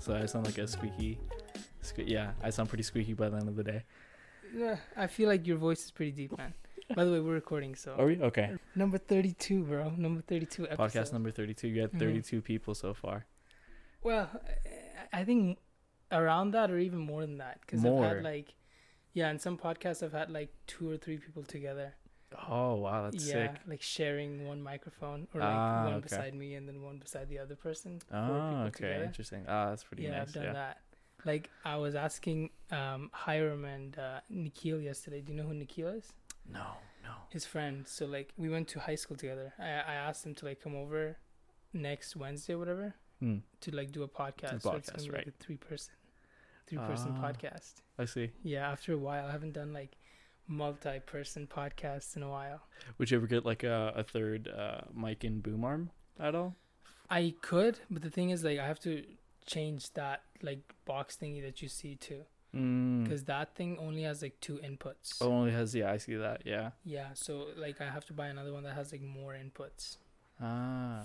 So I sound like a yeah, I sound pretty squeaky by the end of the day. Yeah, I feel like your voice is pretty deep, man. By the way, we're recording, so. Are we? Okay. Number 32, bro. Number 32 episode. Podcast number 32. You had 32 people so far. Well, I think around that or even more than that. Because I've had like, yeah, in some podcasts I've had like 2 or 3 people together. Oh, wow, that's sick. Yeah, like sharing one microphone or like one beside me and then one beside the other person. Oh, okay, together. Interesting. Ah, that's pretty nice. Yeah, I've done that. Like, I was asking Hiram and Nikhil yesterday. Do you know who Nikhil is? No. His friend. So, like, we went to high school together. I asked him to, like, come over next Wednesday or whatever to, like, do a podcast. So it's going to be, like, a three-person podcast. I see. Yeah, after a while. I haven't done, like, multi-person podcasts in a while. Would you ever get like a third mic and boom arm at all? I could, but the thing is, like, I have to change that like box thingy that you see too, because that thing only has like 2 inputs. Oh, only has I see that. Yeah. So like I have to buy another one that has like more inputs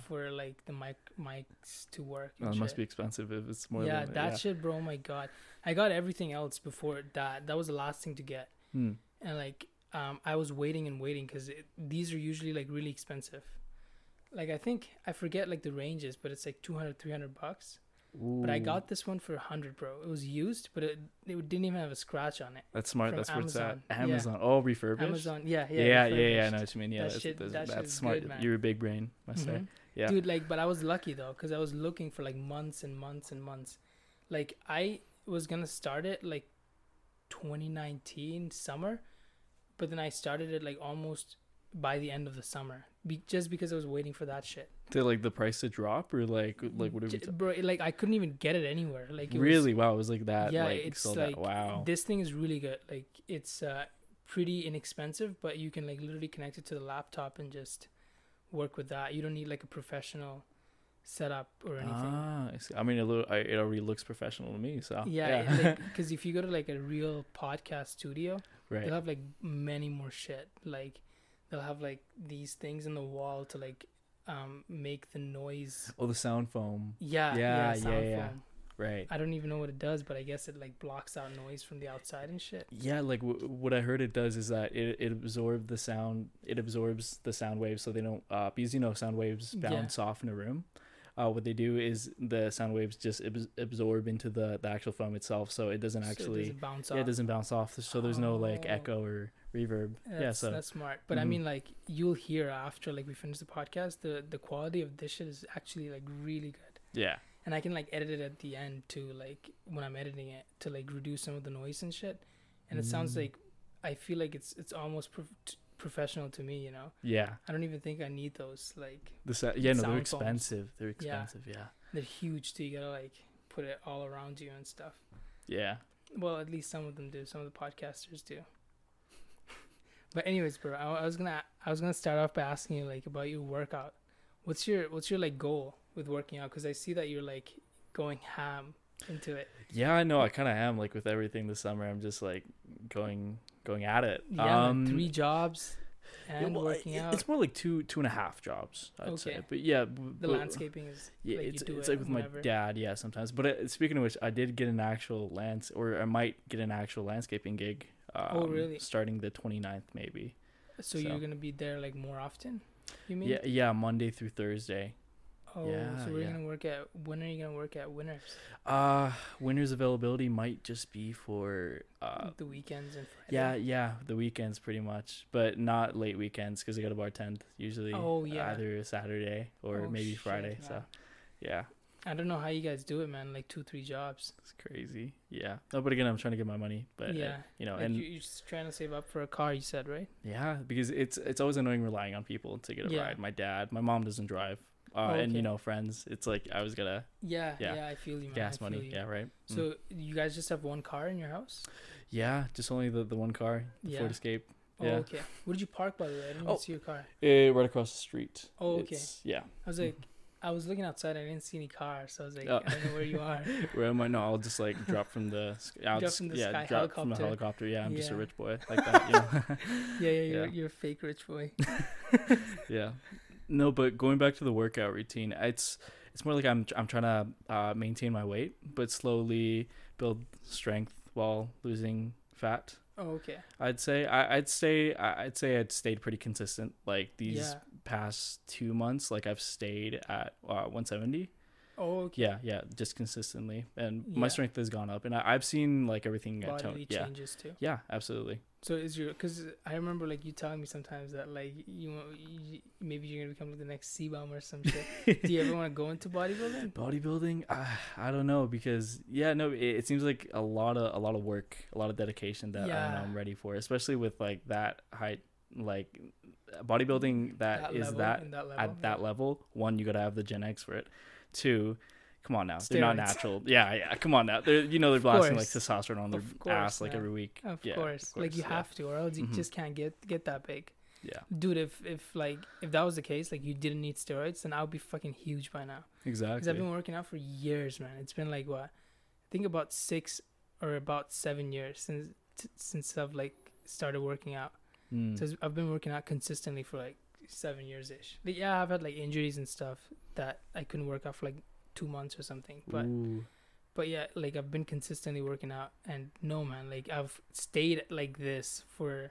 for like the mics to work. It must be expensive if it's more. Yeah, than, shit, bro. Oh my god, I got everything else before that. That was the last thing to get. And like I was waiting because these are usually like really expensive. Like I think I forget like the ranges, but it's like $200-$300. Ooh. But I got this one for $100, bro. It was used, but it didn't even have a scratch on it. That's smart. That's where it's at. Amazon. Yeah. Oh, refurbished. Amazon. Yeah. I know what you mean. Yeah, that's smart. Good, man. You're a big brain, must say. Yeah, dude. Like, but I was lucky though because I was looking for like months and months and months. Like I was gonna start it like 2019 summer, but then I started it like almost by the end of the summer just because I was waiting for that shit. Did like the price to drop or like whatever? Bro, like I couldn't even get it anywhere. Like it really was, wow, it was like that. Yeah, like, it's like that. Wow. This thing is really good. Like it's pretty inexpensive, but you can like literally connect it to the laptop and just work with that. You don't need like a professional setup or anything. I mean, it already looks professional to me. So yeah. Because if you go to like a real podcast studio, right, they'll have like many more shit. Like they'll have like these things in the wall to like make the noise. Oh, the sound foam. Yeah. Foam. Right. I don't even know what it does, but I guess it like blocks out noise from the outside and shit. Yeah, like what I heard it does is that it absorbs the sound. It absorbs the sound waves, so they don't because you know sound waves bounce off in a room. What they do is the sound waves just absorb into the actual foam itself, so it doesn't actually bounce off. It doesn't bounce off, so there's no like echo or reverb. So that's smart. But I mean, like you'll hear after like we finish the podcast, the quality of this shit is actually like really good. Yeah, and I can like edit it at the end to like when I'm editing it to like reduce some of the noise and shit. And it sounds like I feel like it's almost professional to me, you know. I don't even think I need those like they're expensive phones. They're huge too. You gotta like put it all around you and stuff. Well, at least some of them do. Some of the podcasters do. But anyways, bro, I was gonna start off by asking you like about your workout. What's your like goal with working out? Because I see that you're like going ham into it. I know I kind of am. Like with everything this summer, I'm just like going at it. Like 3 jobs and working out. It's more like 2.5 jobs, I'd say. But yeah, the landscaping is like it's like with whenever. My dad, sometimes. But speaking of which, I did get an actual I might get an actual landscaping gig. Oh really? Starting the 29th maybe. So you're gonna be there like more often, you mean? Yeah, Monday through Thursday. Oh, yeah, so we're gonna work at. When are you gonna work at Winners? Winners availability might just be for the weekends and Friday. The weekends pretty much, but not late weekends because I gotta bartend usually. Either Saturday or maybe Friday. So, yeah. I don't know how you guys do it, man. Like 2-3 jobs. It's crazy. Yeah. No, but again, I'm trying to get my money. But yeah, you know, like, and you're just trying to save up for a car. You said, right? Yeah, because it's always annoying relying on people to get a ride. My dad, my mom doesn't drive, okay. And you know, friends. It's like I was gonna. Yeah, I feel you, man. Gas money. Yeah, right. So you guys just have one car in your house? Yeah, just only the one car, the Ford Escape. Oh, yeah. Okay. Where did you park, by the way? I didn't see your car. Right across the street. Oh, okay. I was like. I was looking outside. I didn't see any cars, so I was like, I don't know where you are. Where am I? No, I'll just like drop from the sky helicopter. From the helicopter. Yeah, I'm just a rich boy like that. You know? You're a fake rich boy. Yeah, no, but going back to the workout routine, it's more like I'm trying to maintain my weight, but slowly build strength while losing fat. Oh, okay. I'd say I'd stayed pretty consistent like these past 2 months. Like I've stayed at 170. Oh, okay. Yeah, just consistently, and my strength has gone up, and I've seen like everything body tone. Changes too. Yeah, absolutely. So because I remember like you telling me sometimes that like you maybe you're gonna become like the next C-bomb or some shit. Do you ever want to go into bodybuilding? Bodybuilding, I don't know, because it seems like a lot of work, a lot of dedication that I don't know I'm ready for, especially with like that height, like bodybuilding that level. One, you gotta have the Gen X for it. Two, come on now, steroids. They're not natural. Yeah, come on now. They're blasting like testosterone on their ass like every week. Of course. Like you have to, or else you just can't get that big. Yeah, dude. If that was the case, like you didn't need steroids, then I would be fucking huge by now. Exactly. Because I've been working out for years, man. It's been like what, I think about 6 or about 7 years since I've like started working out. So I've been working out consistently for like 7 years ish. But yeah, I've had like injuries and stuff that I couldn't work out for like 2 months or something, but Ooh. But yeah, like I've been consistently working out, and no, man, like I've stayed like this for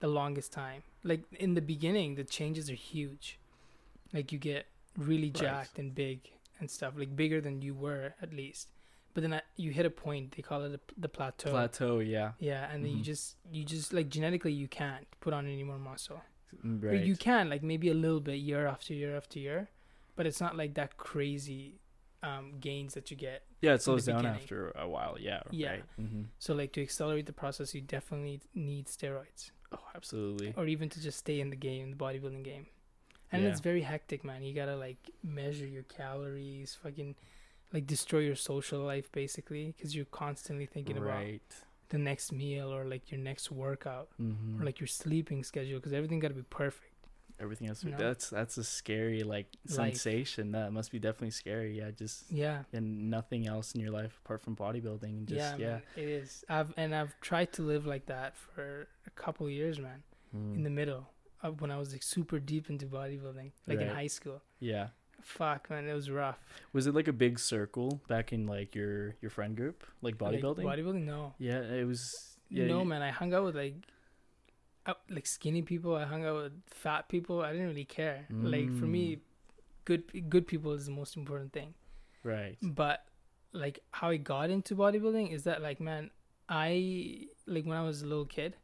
the longest time. Like in the beginning, the changes are huge. Like you get really jacked and big and stuff, like bigger than you were at least. But then you hit a point. They call it the plateau. Plateau, yeah. Yeah, and then you just like genetically you can't put on any more muscle. Right. Or you can like maybe a little bit year after year after year, but it's not like that crazy gains that you get. Yeah, it slows down after a while. Yeah. Right. Mm-hmm. So like to accelerate the process, you definitely need steroids. Oh, absolutely. Or even to just stay in the game, the bodybuilding game. And it's very hectic, man. You gotta like measure your calories, fucking like destroy your social life basically, because you're constantly thinking about the next meal or like your next workout or like your sleeping schedule, because everything got to be perfect. Everything else, that's a scary like sensation. That must be definitely scary. And nothing else in your life apart from bodybuilding. And just man, it is. I've tried to live like that for a couple of years, man. In the middle of when I was like super deep into bodybuilding, like in high school. Yeah. Fuck, man, it was rough. Was it like a big circle back in like your friend group, like bodybuilding? Like bodybuilding, no. Yeah, it was. Yeah, no, man, I hung out with like skinny people. I hung out with fat people. I didn't really care. Like for me, good people is the most important thing. Right. But like how I got into bodybuilding is that like, man, I like when I was a little kid,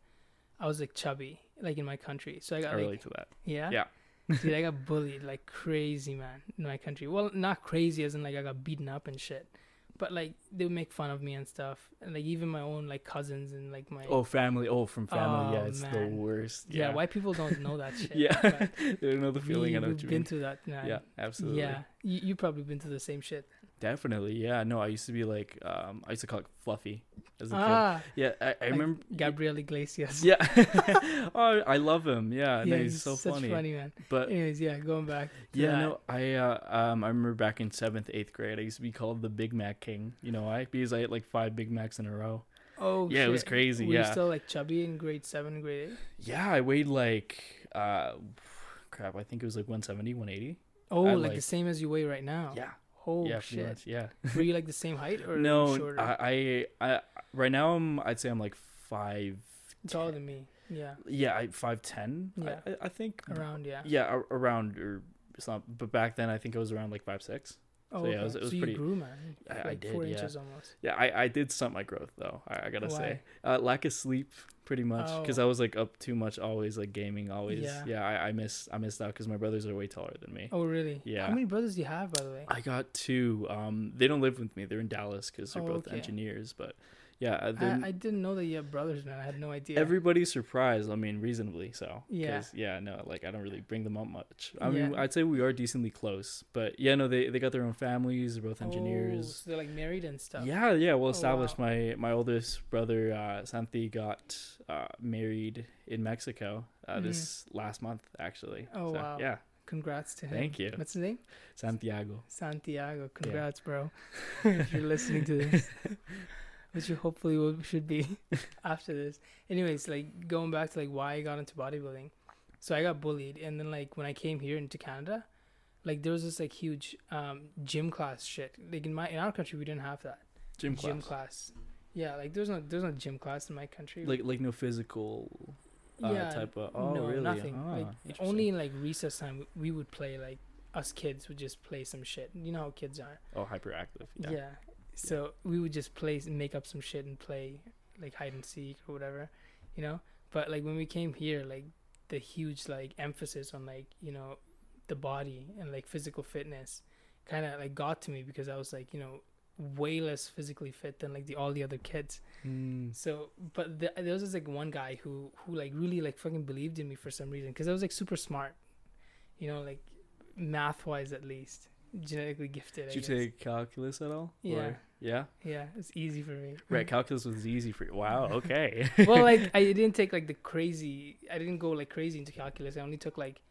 I was like chubby, like in my country. So I got. I relate to that. Yeah. Yeah. Dude, I got bullied like crazy, man, in my country. Well, not crazy as in like I got beaten up and shit, but like they would make fun of me and stuff, and like even my own like cousins and like my family. Yeah, it's man. The worst. Yeah, white people don't know that shit. Yeah, they don't know the feeling. I've been through that, man. Yeah, absolutely. Yeah, you probably been through the same shit. Definitely, yeah. No, I used to be like, I used to call it fluffy as a kid. Yeah, I remember Gabriel Iglesias. Yeah, oh, I love him. Yeah, no, he's so such funny, man. But anyways, yeah, going back. Yeah, that. No, I remember back in 7th, 8th grade, I used to be called the Big Mac King. You know why? Because I ate like 5 Big Macs in a row. Oh, yeah, shit. It was crazy. Were you still like chubby in grade 7, grade 8? Yeah, I weighed like, crap. I think it was like 170, 180. Oh, like the same as you weigh right now. Yeah. Oh yeah, shit! Much, yeah. Were you like the same height or no? Shorter? I right now I'd say I'm like 5. Taller than me. Yeah. Yeah, 5'10". Yeah. I think around. Yeah. Yeah, around or something. But back then I think I was around like 5'6". Oh, so, yeah, okay. it was pretty. You grew, man. I did. 4 inches almost. Yeah, I did stunt my growth though. I gotta say, lack of sleep, pretty much, because I was like up too much, always like gaming, always. Yeah, I missed out because my brothers are way taller than me. Oh, really? Yeah. How many brothers do you have, by the way? I got two. They don't live with me. They're in Dallas because they're both engineers, but. Yeah, I didn't know that you have brothers, man. I had no idea. Everybody's surprised. I mean, reasonably so. Yeah. Yeah, no, like I don't really bring them up much. I mean, I'd say we are decently close, but yeah, no, they got their own families. They're both engineers. So they're like married and stuff. Yeah, well established. Wow. My oldest brother Santi got married in Mexico this last month actually. Wow. Yeah. Congrats to him. Thank you. What's his name? Santiago. Congrats, bro. If you're listening to this. Which hopefully should be after this. Anyways, like going back to like why I got into bodybuilding. So I got bullied, and then like when I came here into Canada, like there was this like huge gym class shit. Like in our country we didn't have that. Gym class. Yeah, like there's no gym class in my country. Like no physical type of really? Nothing. Like only in like recess time we would play, like us kids would just play some shit. You know how kids are. Oh, hyperactive. Yeah. So we would just play, make up some shit and play like hide and seek or whatever, you know. But like when we came here, like the huge like emphasis on like, you know, the body and like physical fitness kind of like got to me, because I was like, you know, way less physically fit than like all the other kids. So but there was this like one guy who like really like fucking believed in me for some reason, because I was like super smart, you know, like math wise at least. Genetically gifted. Did you take calculus at all? Yeah. Yeah, it's easy for me. Right, calculus was easy for you. Wow, okay. Well, like I didn't go like crazy into calculus. I only took like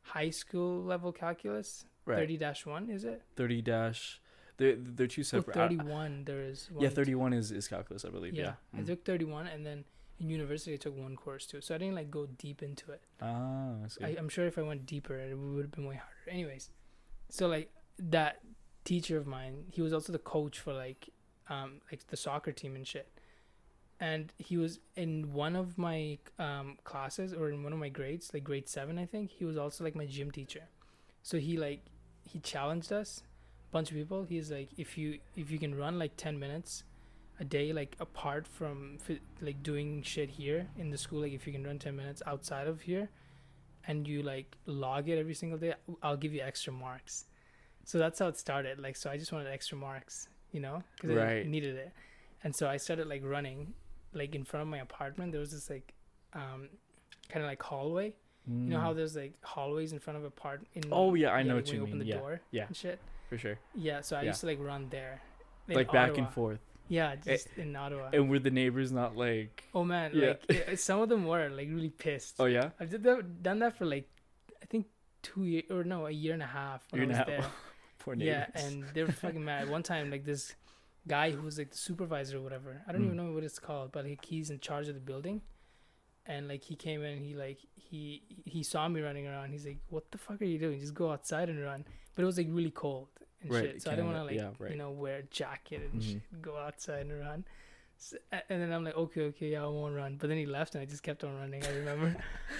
high school level calculus. Right. 30-1, is it? 30 dash. They're two separate. 31 there is one. Yeah, 31 is calculus, I believe. Yeah. I took 31, and then in university I took one course too. So I didn't like go deep into it. Ah, I see. I'm sure if I went deeper it would have been way harder. Anyways. So like that teacher of mine, he was also the coach for like the soccer team and shit, and he was in one of my classes or in one of my grades, like grade 7 I think. He was also like my gym teacher, so he challenged us, a bunch of people. He's like, if you can run like 10 minutes a day, like apart from like doing shit here in the school, like if you can run 10 minutes outside of here and you like log it every single day, I'll give you extra marks. So that's how it started. Like, so I just wanted extra marks, you know, because I needed it. And so I started like running, like in front of my apartment. There was this like, kind of like hallway. You know how there's like hallways in front of apartment. Oh yeah, I know what you mean. Open the door and shit. For sure. Yeah, so I used to like run there. Like Ottawa. Back and forth. Yeah, just in Ottawa. And were the neighbors not like? Oh man, like some of them were like really pissed. Oh yeah. I've done that for like, I think 2 years or no, a year and a half. When I was there. Poor neighbors. Yeah, and they were fucking mad. One time, like this guy who was like the supervisor or whatever, I don't even know what it's called, but like, he's in charge of the building, and like he came in, and he saw me running around. He's like, "What the fuck are you doing? Just go outside and run." But it was like really cold and shit, so I didn't want to like you know, wear a jacket and shit, go outside and run. So, and then I'm like, okay, yeah, I won't run. But then he left, and I just kept on running. I remember,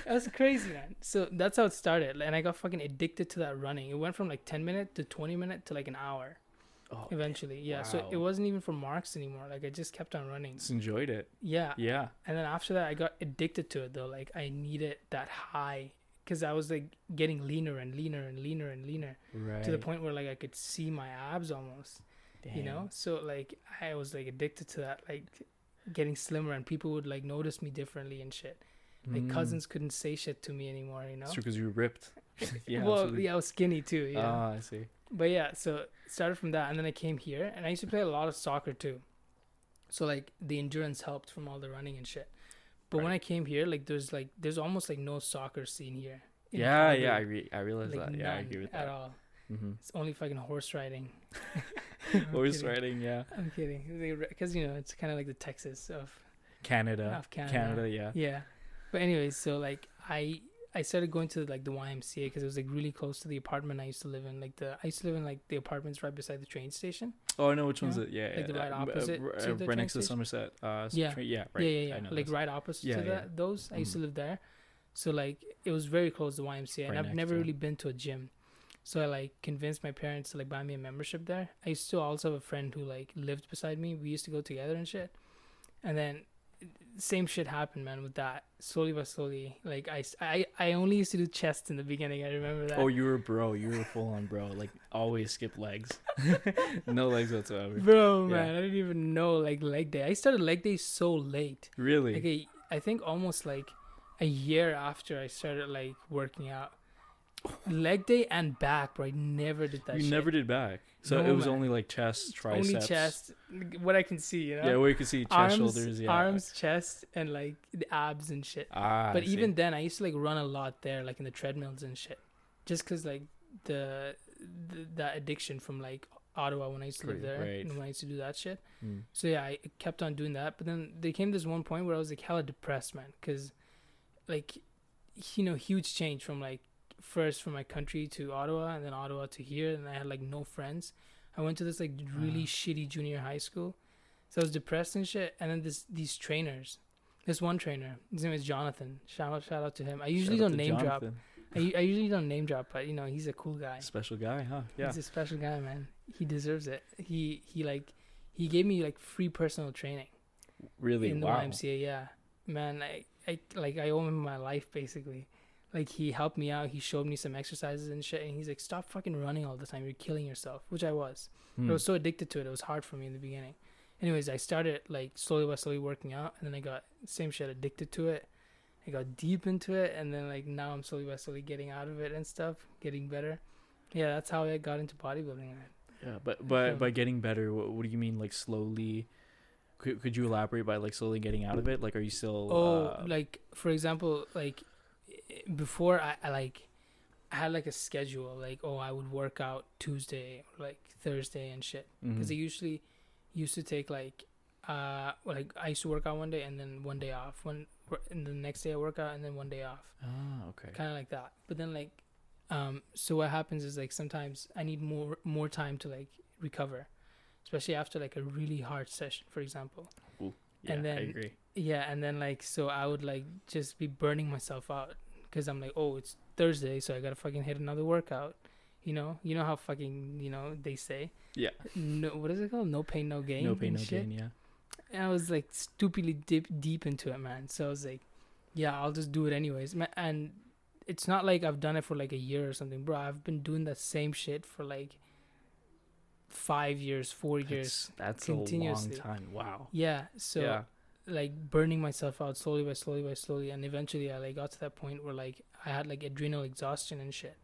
that was crazy, man. So that's how it started, and I got fucking addicted to that running. It went from like 10 minute to 20 minute to like an hour, eventually. Yeah, wow. So it wasn't even for marks anymore. Like I just kept on running. Just enjoyed it. Yeah. And then after that, I got addicted to it though. Like I needed that high because I was like getting leaner and leaner and leaner and leaner to the point where like I could see my abs almost. Damn. You know, so like I was like addicted to that, like getting slimmer, and people would like notice me differently and shit. Like cousins couldn't say shit to me anymore, you know. It's true, because you were ripped. I was skinny too. I see. But yeah, so it started from that, and then I came here, and I used to play a lot of soccer too. So like the endurance helped from all the running and shit. But when I came here, like there's almost like no soccer scene here. Calgary. I realize like that. Yeah, I agree with that. At all. It's only fucking horse riding. Horse riding, yeah. I'm kidding, because you know it's kind of like the Texas of Canada. Yeah. But anyways, so like I started going to like the YMCA because it was like really close to the apartment I used to live in. Like I used to live in like the apartments right beside the train station. Oh, I know which one's it. Yeah, like the right opposite, right next to Somerset. Like right opposite to that. Those I used to live there, so like it was very close to YMCA, and I've never really been to a gym. So I like convinced my parents to like buy me a membership there. I used to also have a friend who like lived beside me. We used to go together and shit. And then same shit happened, man, with that. Slowly but slowly, like I only used to do chest in the beginning. I remember that. Oh, you were bro. You were full on bro. Like always skip legs. No legs whatsoever. Bro, yeah. Man, I didn't even know like leg day. I started leg day so late. Really? Like I think almost like a year after I started like working out. Leg day and back, bro. I never did that. You shit. Never did back, so no, it was man. Only like chest, triceps, only chest. What I can see, you know. Yeah, where you can see chest, arms, shoulders, yeah, arms, chest, and like the abs and shit. But I even see. Then, I used to like run a lot there, like in the treadmills and shit, just cause like the addiction from like Ottawa when I used to live there and when I used to do that shit. Mm. So yeah, I kept on doing that. But then there came this one point where I was like hella depressed, man, cause like you know huge change from like. First from my country to Ottawa and then Ottawa to here, and I had like no friends. I went to this like really shitty junior high school, so I was depressed and shit. And then these trainers, this one trainer, his name is Jonathan. Shout out to him. I usually don't name drop. I usually don't name drop, but you know he's a cool guy. Special guy, huh? Yeah. He's a special guy, man. He deserves it. He gave me like free personal training. Really? In the YMCA, yeah. Man, I owe him my life basically. Like, he helped me out. He showed me some exercises and shit. And he's like, stop fucking running all the time. You're killing yourself, which I was. But I was so addicted to it. It was hard for me in the beginning. Anyways, I started, like, slowly by slowly working out. And then I got, same shit, addicted to it. I got deep into it. And then, like, now I'm slowly by slowly getting out of it and stuff, getting better. Yeah, that's how I got into bodybuilding. Man. Yeah, but by getting better, what do you mean, like, slowly? Could you elaborate by, like, slowly getting out of it? Like, are you still... Oh, like, for example, like... Before I had like a schedule, like I would work out Tuesday, like Thursday and shit, because I usually used to take like I used to work out one day and then one day off, and the next day I work out and then one day off. Ah, okay. Kind of like that. But then like, so what happens is like sometimes I need more time to like recover, especially after like a really hard session, for example. Ooh, yeah, and then, I agree. Yeah, and then like so I would like just be burning myself out. Because I'm like, it's Thursday, so I got to fucking hit another workout. You know how fucking, they say. Yeah. No, what is it called? No pain, no gain. No pain, no shit. Gain, yeah. And I was like stupidly deep into it, man. So I was like, yeah, I'll just do it anyways. And it's not like I've done it for like a year or something, bro. I've been doing that same shit for like 5 years, 4 years. That's continuously. A long time. Wow. Yeah. So. Yeah. Like burning myself out slowly, and eventually I like got to that point where like I had like adrenal exhaustion and shit,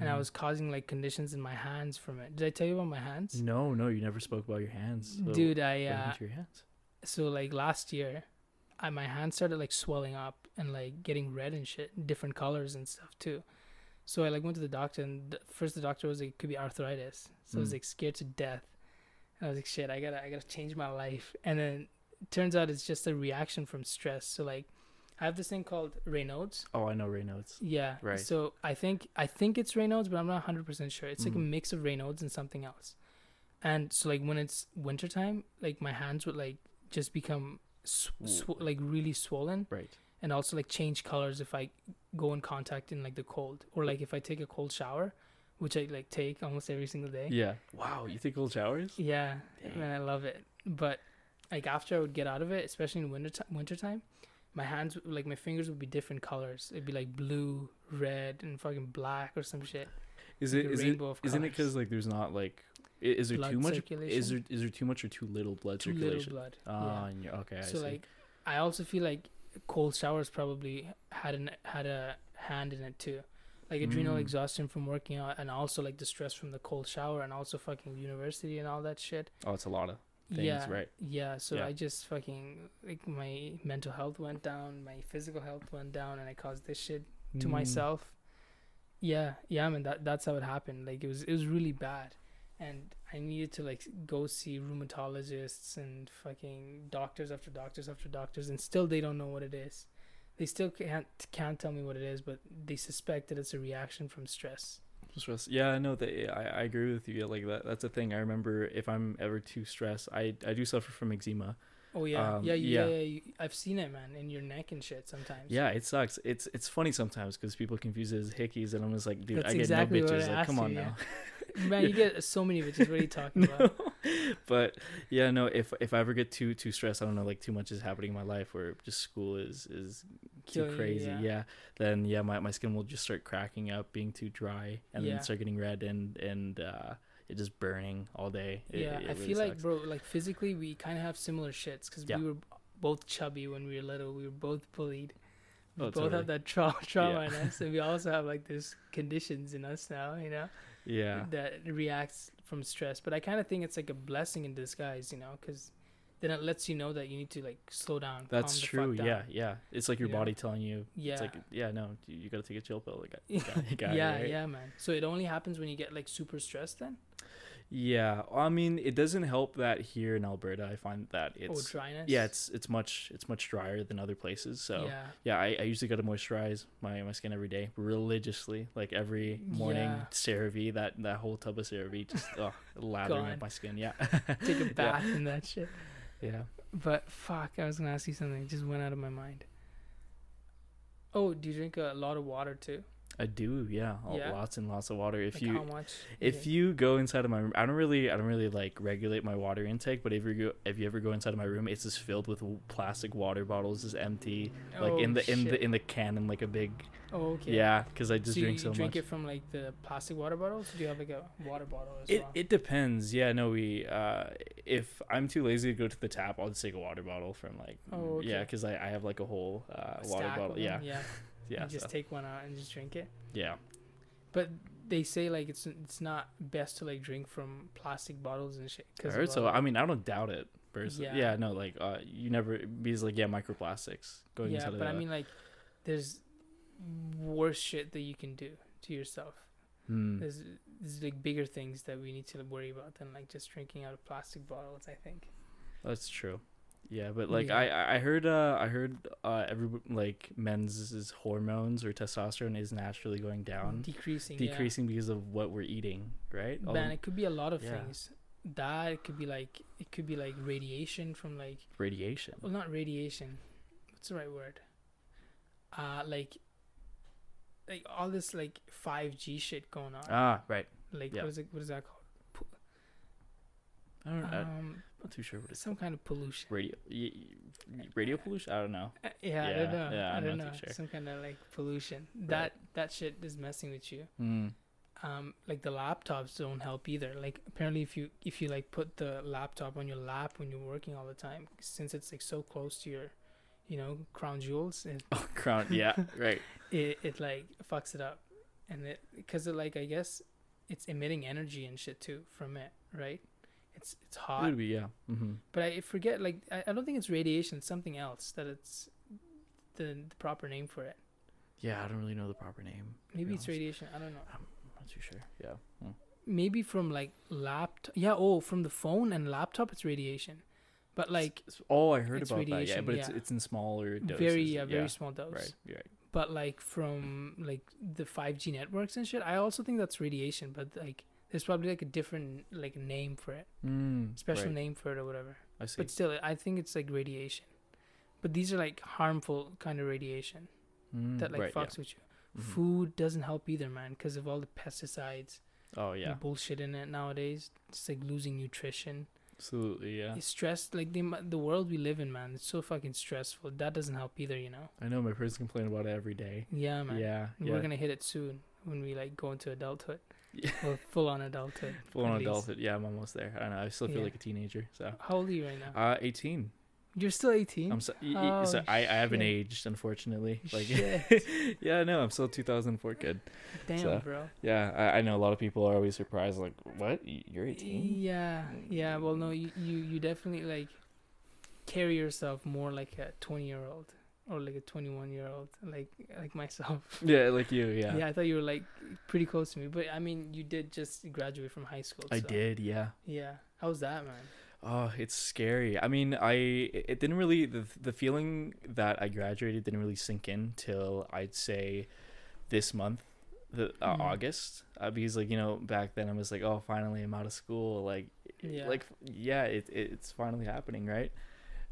and I was causing like conditions in my hands from it. Did I tell you about my hands? No, you never spoke about your hands, so dude. I your hands. So like last year, my hands started like swelling up and like getting red and shit, different colors and stuff too. So I like went to the doctor, and first the doctor was like, it could be arthritis. So I was like scared to death, and I was like, shit, I gotta change my life. And then turns out it's just a reaction from stress. So like I have this thing called Raynaud's. Oh, I know Raynaud's. Yeah, right. So I think it's Raynaud's, but I'm not 100% sure. It's like a mix of Raynaud's and something else. And so like when it's wintertime, like my hands would like just become like really swollen, right? And also like change colors if I go in contact in like the cold, or like if I take a cold shower, which I like take almost every single day. Yeah. Wow, you take cold showers? Yeah. Dang. Man, I love it. But like after I would get out of it, especially in wintertime, my hands, like my fingers would be different colors. It'd be like blue, red, and fucking black or some shit. Isn't it because like there's not like, is there blood too much? Is there too much or too little blood too circulation? Too little blood. Yeah. Okay. So I see. Like, I also feel like cold showers probably had a hand in it too, like adrenal exhaustion from working out, and also like the stress from the cold shower, and also fucking university and all that shit. Oh, it's a lot of. Things, yeah, right. Yeah, so yeah. I just fucking like my mental health went down, my physical health went down, and I caused this shit to myself. Yeah, I mean that's how it happened. Like it was really bad, and I needed to like go see rheumatologists and fucking doctors after doctors after doctors, and still they don't know what it is. They still can't tell me what it is, but they suspect that it's a reaction from stress. Yeah, no, I agree with you. Like that's a thing. I remember if I'm ever too stressed, I do suffer from eczema, Oh yeah. Yeah. I've seen it, man, in your neck and shit sometimes. Yeah, it sucks. It's funny sometimes because people confuse it as hickeys, and I'm just like, dude, that's I get exactly no bitches. Like, come on now. Man, you get so many bitches. What are you talking about? But yeah, no. If I ever get too stressed, I don't know, like too much is happening in my life, or just school is too crazy. Yeah. Then my skin will just start cracking up, being too dry, and then start getting red and it just burning all day. It really sucks. Bro, like physically, we kind of have similar shits because we were both chubby when we were little. We were both bullied. We both have that trauma in us, and we also have like these conditions in us now, you know. Yeah. That reacts from stress, but I kind of think it's like a blessing in disguise, you know, because then it lets you know that you need to like slow down. That's true. Down. Yeah. It's like your body telling you. Yeah. It's like you gotta take a chill pill. Like, yeah, man. So it only happens when you get like super stressed, then. Yeah, I mean, it doesn't help that here in Alberta, I find that it's dryness. Yeah, it's much drier than other places. So I usually got to moisturize my skin every day religiously, like every morning. CeraVe, that whole tub of CeraVe, just lathering up my skin. Yeah, take a bath in that shit. Yeah, but fuck, I was gonna ask you something, it just went out of my mind. Oh, do you drink a lot of water too? I do, lots and lots of water. If like you, how much? If you go inside of my room, I don't really like regulate my water intake. But if you ever go inside of my room, it's just filled with plastic water bottles, just empty, like in the can in like a big. Oh, okay. Yeah, because I just drink so much. So you drink it from like the plastic water bottles? Or do you have like a water bottle as well? It depends. Yeah, no, we. If I'm too lazy to go to the tap, I'll just take a water bottle from like. Oh. Okay. Yeah, because I have like a whole water bottle. Yeah. Yeah. Yeah, just take one out and just drink it. Yeah, but they say like it's not best to like drink from plastic bottles and shit. I heard so. I mean, I don't doubt it personally. Yeah, no, like you never because like microplastics going inside of that. Yeah, but I mean like there's worse shit that you can do to yourself. There's like bigger things that we need to worry about than like just drinking out of plastic bottles. I think that's true. Yeah, but like I heard every like men's hormones or testosterone is naturally going down, decreasing because of what we're eating, right? Man, it could be a lot of things. That it could be like radiation from like radiation. Well, not radiation. What's the right word? Like all this like 5G shit going on. Ah, right. Like what is that called? I don't know. I'm not too sure what it's some kind of pollution. Radio pollution? I don't know. I don't know. Yeah, I'm not too sure. Some kind of like pollution. Right. That shit is messing with you. Like the laptops don't help either. Like apparently if you like put the laptop on your lap when you're working all the time, since it's like so close to your, you know, crown jewels and crown. Yeah, right. It like fucks it up, and it because it like I guess it's emitting energy and shit too from it, right? It's hot. It would be, But I forget, like, I don't think it's radiation. It's something else that it's the proper name for it. Yeah, I don't really know the proper name. Maybe it's radiation. I don't know. I'm not too sure. Yeah. Maybe from, like, laptop. Yeah, from the phone and laptop, it's radiation. But, like. I heard about radiation, that. Yeah, but it's in smaller doses. Very small dose. Right. But, like, from, like, the 5G networks and shit, I also think that's radiation. But, like. There's probably like a different like name for it, special name for it or whatever. I see. But still, I think it's like radiation. But these are like harmful kind of radiation that like fucks with you. Food doesn't help either, man, because of all the pesticides. Oh yeah. And bullshit in it nowadays. It's like losing nutrition. Absolutely, yeah. It's stressed, like the world we live in, man. It's so fucking stressful. That doesn't help either, you know. I know my parents complain about it every day. Yeah, man. Yeah. We're gonna hit it soon when we like go into adulthood. Yeah. Well, full on adulthood. Yeah, I'm almost there. I know. I still feel like a teenager. So how old are you right now? 18. You're still 18? I'm so, I haven't aged, unfortunately. Like, yeah, no, I'm still 2004 kid. Damn, so, bro. Yeah, I know a lot of people are always surprised. Like, what? You're 18? Yeah. Well, no, you definitely like carry yourself more like a 20-year-old. Or like a 21-year-old, like myself. Yeah, like you. Yeah. Yeah, I thought you were like pretty close to me, but I mean, you did just graduate from high school. So. I did. Yeah. Yeah. How was that, man? Oh, it's scary. I mean, it didn't really the feeling that I graduated didn't really sink in till I'd say this month. August, because like, you know, back then I was like, oh, finally I'm out of school. Like, it's finally happening, right?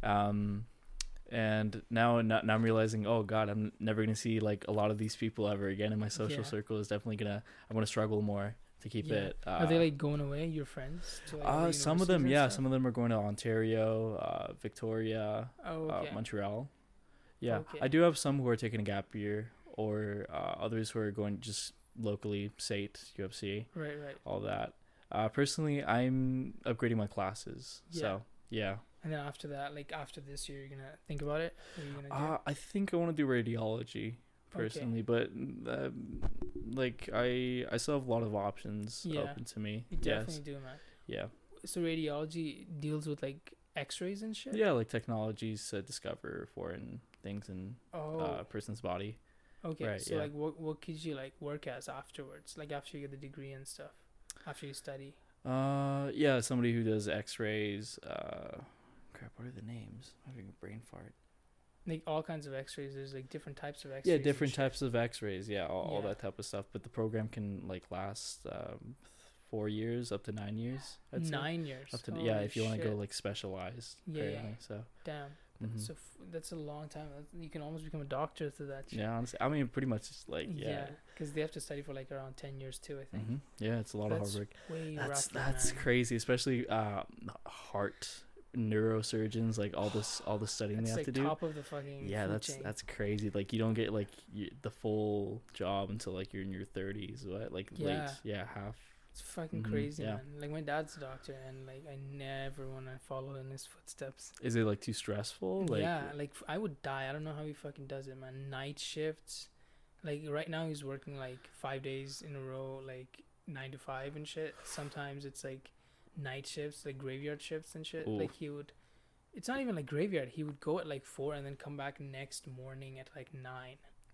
And now I'm realizing, oh God, I'm never gonna see like a lot of these people ever again, and my social circle is definitely I'm gonna struggle more to keep it. Are they like going away, your friends? To, like, some of them, some of them are going to Ontario, Victoria, Montreal. Yeah, okay. I do have some who are taking a gap year, or others who are going just locally, SAIT, UFC, right, all that. Personally, I'm upgrading my classes, so yeah. And then after that, like after this year, you're gonna think about it. What are you gonna do? I think I want to do radiology personally, but like I still have a lot of options open to me. You definitely do, man. Yeah. So radiology deals with like X-rays and shit. Yeah, like technologies to discover foreign things in a person's body. Okay, right, so like what could you like work as afterwards? Like after you get the degree and stuff, after you study. Somebody who does X-rays. Crap, what are the names? I'm having a brain fart. Like all kinds of X-rays. There's like different types of X-rays. Yeah, different types of X-rays. Yeah, all that type of stuff. But the program can like last 4 years, up to 9 years. I'd say. 9 years. Up to, if you want to go like specialized. Yeah. So. Damn. Mm-hmm. So that's a long time. You can almost become a doctor through that shit. Yeah, honestly, I mean, pretty much just like because they have to study for like around 10 years too, I think. Mm-hmm. Yeah, it's a lot of hard work. That's crazy, especially heart neurosurgeons, like all the studying they have to do. Top of the fucking that's crazy. Like you don't get like the full job until like you're in your 30s, late, half. It's fucking crazy, man. Like my dad's a doctor, and like I never want to follow in his footsteps. Is it like too stressful? Like, I would die. I don't know how he fucking does it, man. Night shifts. Like right now he's working like 5 days in a row, like 9 to 5 and shit. Sometimes it's like night shifts, like graveyard shifts and shit. Ooh. Like he would. It's not even like graveyard. He would go at like 4 and then come back next morning at like 9.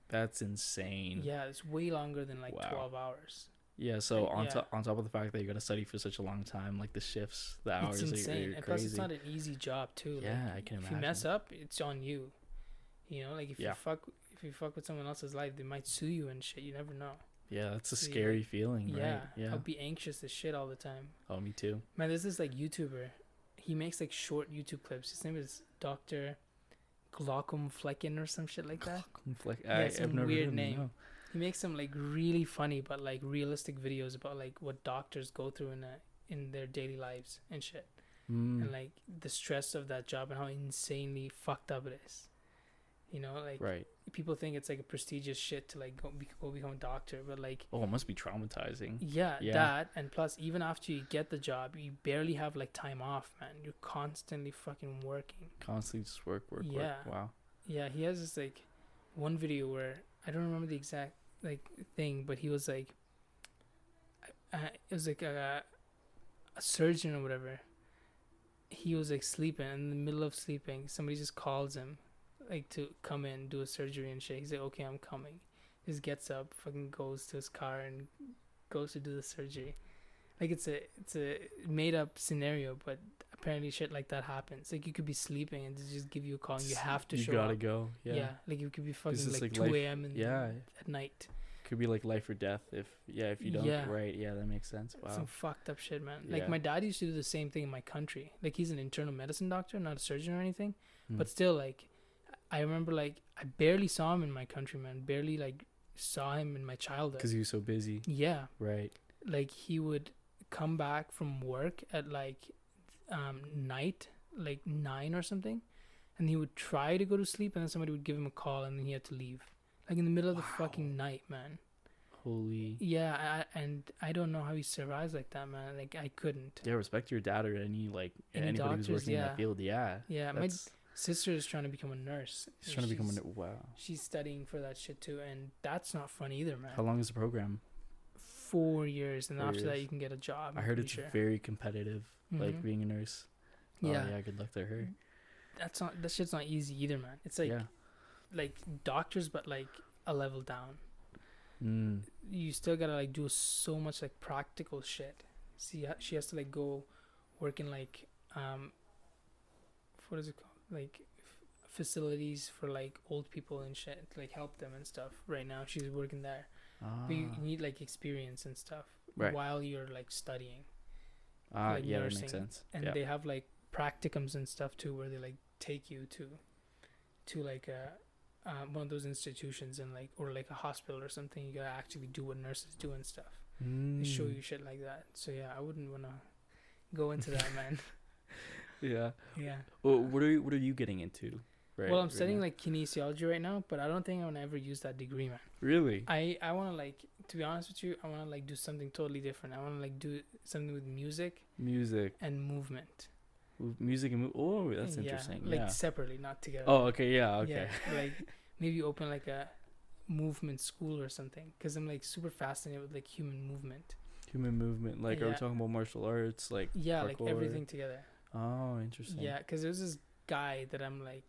That's insane. Yeah, it's way longer than 12 hours. Yeah, so like, on top of the fact that you got to study for such a long time, like the shifts, the hours, it's insane. And plus, it's not an easy job too. Yeah, I can imagine. If you mess up, it's on you. You know, like if you fuck with someone else's life, they might sue you and shit. You never know. Yeah, that's a scary feeling, right? Yeah, I'll be anxious as shit all the time. Oh, me too. Man, there's this like YouTuber. He makes like short YouTube clips. His name is Dr. Glaucum Flecken or some shit like that. Glaucum Flecken. Yeah, some weird name. No. He makes some like really funny but like realistic videos about like what doctors go through in their daily lives and shit, and like the stress of that job and how insanely fucked up it is. You know, like people think it's like a prestigious shit to like go become a doctor, but like it must be traumatizing. Yeah, that, and plus even after you get the job, you barely have like time off, man. You're constantly fucking working. Constantly just work. Wow. Yeah, he has this like one video where. I don't remember the exact like thing, but he was like, it was like a surgeon or whatever. He was like sleeping, and in the middle of sleeping, somebody just calls him, like to come in do a surgery and shit. He's like, okay, I'm coming. He just gets up, fucking goes to his car and goes to do the surgery. Like it's a made up scenario, but apparently shit like that happens. Like you could be sleeping and they just give you a call and you have to show up. You gotta go. Yeah. Like you could be fucking like 2 a.m. At night. Could be like life or death if you don't. Yeah. Right. Yeah, that makes sense. Wow. Some fucked up shit, man. Like my dad used to do the same thing in my country. Like he's an internal medicine doctor, not a surgeon or anything. But still, like I remember like I barely saw him in my country, man. Barely like saw him in my childhood. Because he was so busy. Yeah. Right. Like he would come back from work at like night, like 9 or something, and he would try to go to sleep, and then somebody would give him a call, and then he had to leave like in the middle of the fucking night, man. Holy. Yeah. I don't know how he survives like that, man. Like I couldn't. Yeah, respect your dad or anybody doctors, who's working in that field. Yeah. My sister is trying to become a nurse. She's studying for that shit too, and that's not fun either, man. How long is the program? 4 years, and after that you can get a job. I heard it's very competitive, like being a nurse. Good luck to her. That shit's not easy either, man. It's like doctors, but like a level down. You still gotta like do so much like practical shit. See, she has to like go work in like what is it called, like facilities for like old people and shit, like help them and stuff. Right now she's working there. But you need like experience and stuff while you're like studying, like nursing. That makes sense. And they have like practicums and stuff too, where they like take you to like a one of those institutions and like, or like a hospital or something. You gotta actually do what nurses do and stuff. They show you shit like that. So yeah, I wouldn't wanna go into that, man. Yeah. Yeah. Well, what are you getting into? Right, well, I'm studying now, like kinesiology right now, but I don't think I want to ever use that degree, man. Really? I want to, like, to be honest with you, I want to like do something totally different. I want to like do something with music and movement. Music and oh, that's interesting. Yeah. Like separately, not together. Oh, okay, yeah, okay. Yeah, like maybe open like a movement school or something, because I'm like super fascinated with like human movement. Like, yeah. Are we talking about martial arts? Like, yeah, parkour? Like everything together. Oh, interesting. Yeah, because there's this guy that I'm like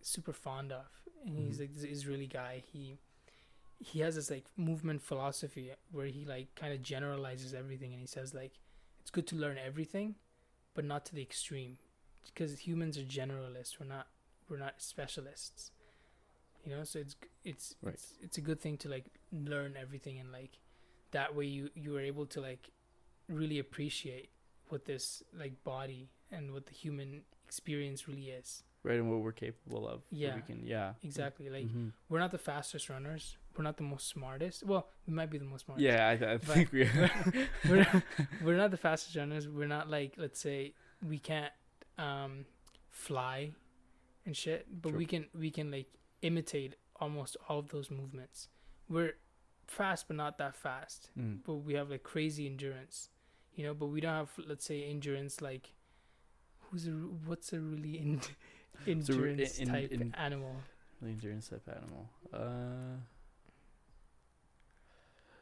super fond of, and he's like this Israeli guy. He has this like movement philosophy where he like kind of generalizes everything, and he says like it's good to learn everything, but not to the extreme, because humans are generalists. We're not specialists, you know. So it's right. It's a good thing to like learn everything, and like that way you are able to like really appreciate what this like body and what the human experience really is. Right, and what we're capable of. Yeah. We can, yeah. Exactly. Like, we're not the fastest runners. We're not the most smartest. Well, we might be the most smartest. Yeah, I think we are. We're not the fastest runners. We're not, like, let's say, we can't fly and shit. But sure, we can, like, imitate almost all of those movements. We're fast, but not that fast. But we have, like, crazy endurance. You know, but we don't have, let's say, endurance, like, what's a really... Endurance type animal.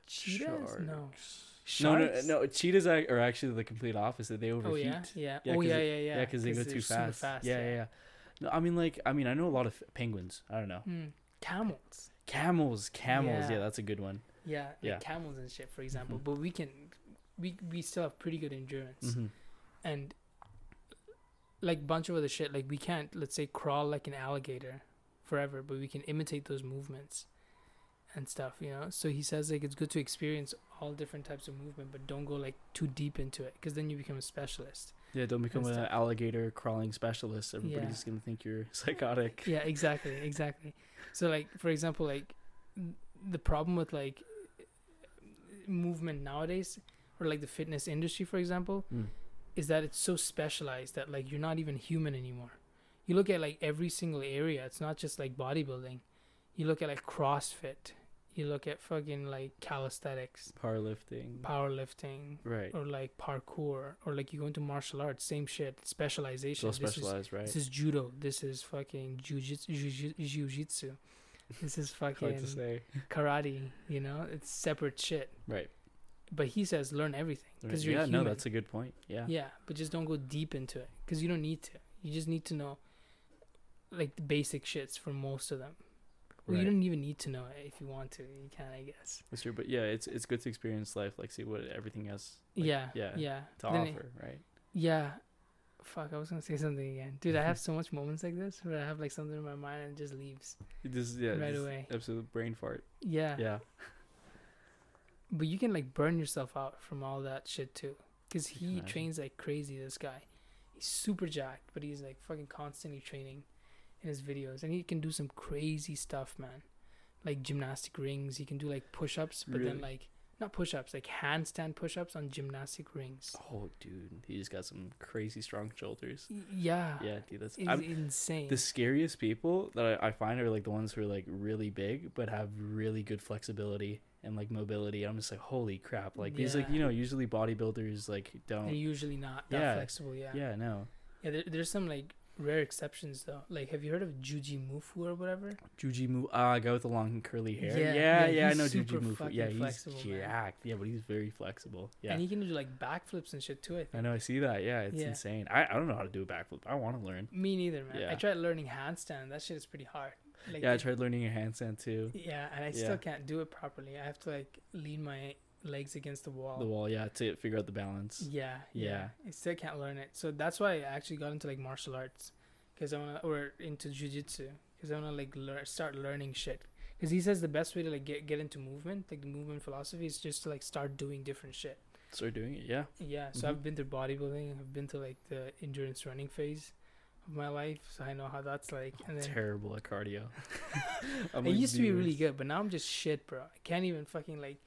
Cheetahs? No. Sharks? No. Cheetahs are actually the complete opposite. They overheat. Oh yeah, yeah. Oh yeah. Yeah, because they go too fast. Yeah. No, I mean, I know a lot of penguins. I don't know. Camels. Yeah, that's a good one. Yeah, like camels and shit, for example. But we still have pretty good endurance, and. Like bunch of other shit. Like we can't, let's say, crawl like an alligator forever, but we can imitate those movements and stuff, you know. So he says like it's good to experience all different types of movement, but don't go like too deep into it, because then you become a specialist. Yeah, don't become an alligator crawling specialist. Everybody's gonna think you're psychotic. Yeah, exactly. So like, for example, like the problem with like movement nowadays, or like the fitness industry, for example, is that it's so specialized that like you're not even human anymore. You look at like every single area. It's not just like bodybuilding. You look at like CrossFit. You look at fucking like calisthenics, powerlifting, right? Or like parkour, or like you go into martial arts. Same shit, specialization. So specialized, right? This is judo. This is fucking jiu-jitsu. This is fucking karate. You know, it's separate shit, right? But he says learn everything, because you're human. No, that's a good point. Yeah, but just don't go deep into it, because you don't need to. You just need to know like the basic shits for most of them. Well, right. You don't even need to know it. If you want to, you can, I guess. That's true. But yeah, it's good to experience life, like see what everything has like, to then offer, right? Yeah. Fuck, I was gonna say something again, dude. I have so much moments like this where I have like something in my mind and it just leaves. It just away. Absolute brain fart. Yeah. But you can like burn yourself out from all that shit too, because he trains like crazy. This guy, he's super jacked, but he's like fucking constantly training in his videos, and he can do some crazy stuff, man. Like gymnastic rings, he can do like push-ups, but then like not push-ups, like handstand push-ups on gymnastic rings. Oh, dude, he just got some crazy strong shoulders. Yeah, dude, that's insane. The scariest people that I find are like the ones who are like really big but have really good flexibility and like mobility. I'm just like, holy crap, like these like, you know, usually bodybuilders like don't, they're usually not that flexible. There's some like rare exceptions though. Like, have you heard of Jujimufu or whatever? Jujimufu, a guy with the long curly hair. I know Jujimufu. Yeah, he's flexible, jacked, man. Yeah, but he's very flexible. Yeah, and he can do like backflips and shit too, I think. I know, I see that. Yeah, it's insane. I don't know how to do a backflip. I want to learn. Me neither, man. I tried learning handstand. That shit is pretty hard. Like, I tried learning a handstand too. Yeah, and I still can't do it properly. I have to like lean my legs against the wall. To figure out the balance. Yeah. I still can't learn it. So that's why I actually got into like martial arts, because I wanna, or into jiu-jitsu, because I wanna like start learning shit. Because he says the best way to like get into movement, like the movement philosophy, is just to like start doing different shit. Start doing it, yeah. So I've been through bodybuilding. I've been to like the endurance running phase. of my life, so I know how that's like. And then, terrible at cardio. I used to be really good, but now I'm just shit, bro. I can't even fucking like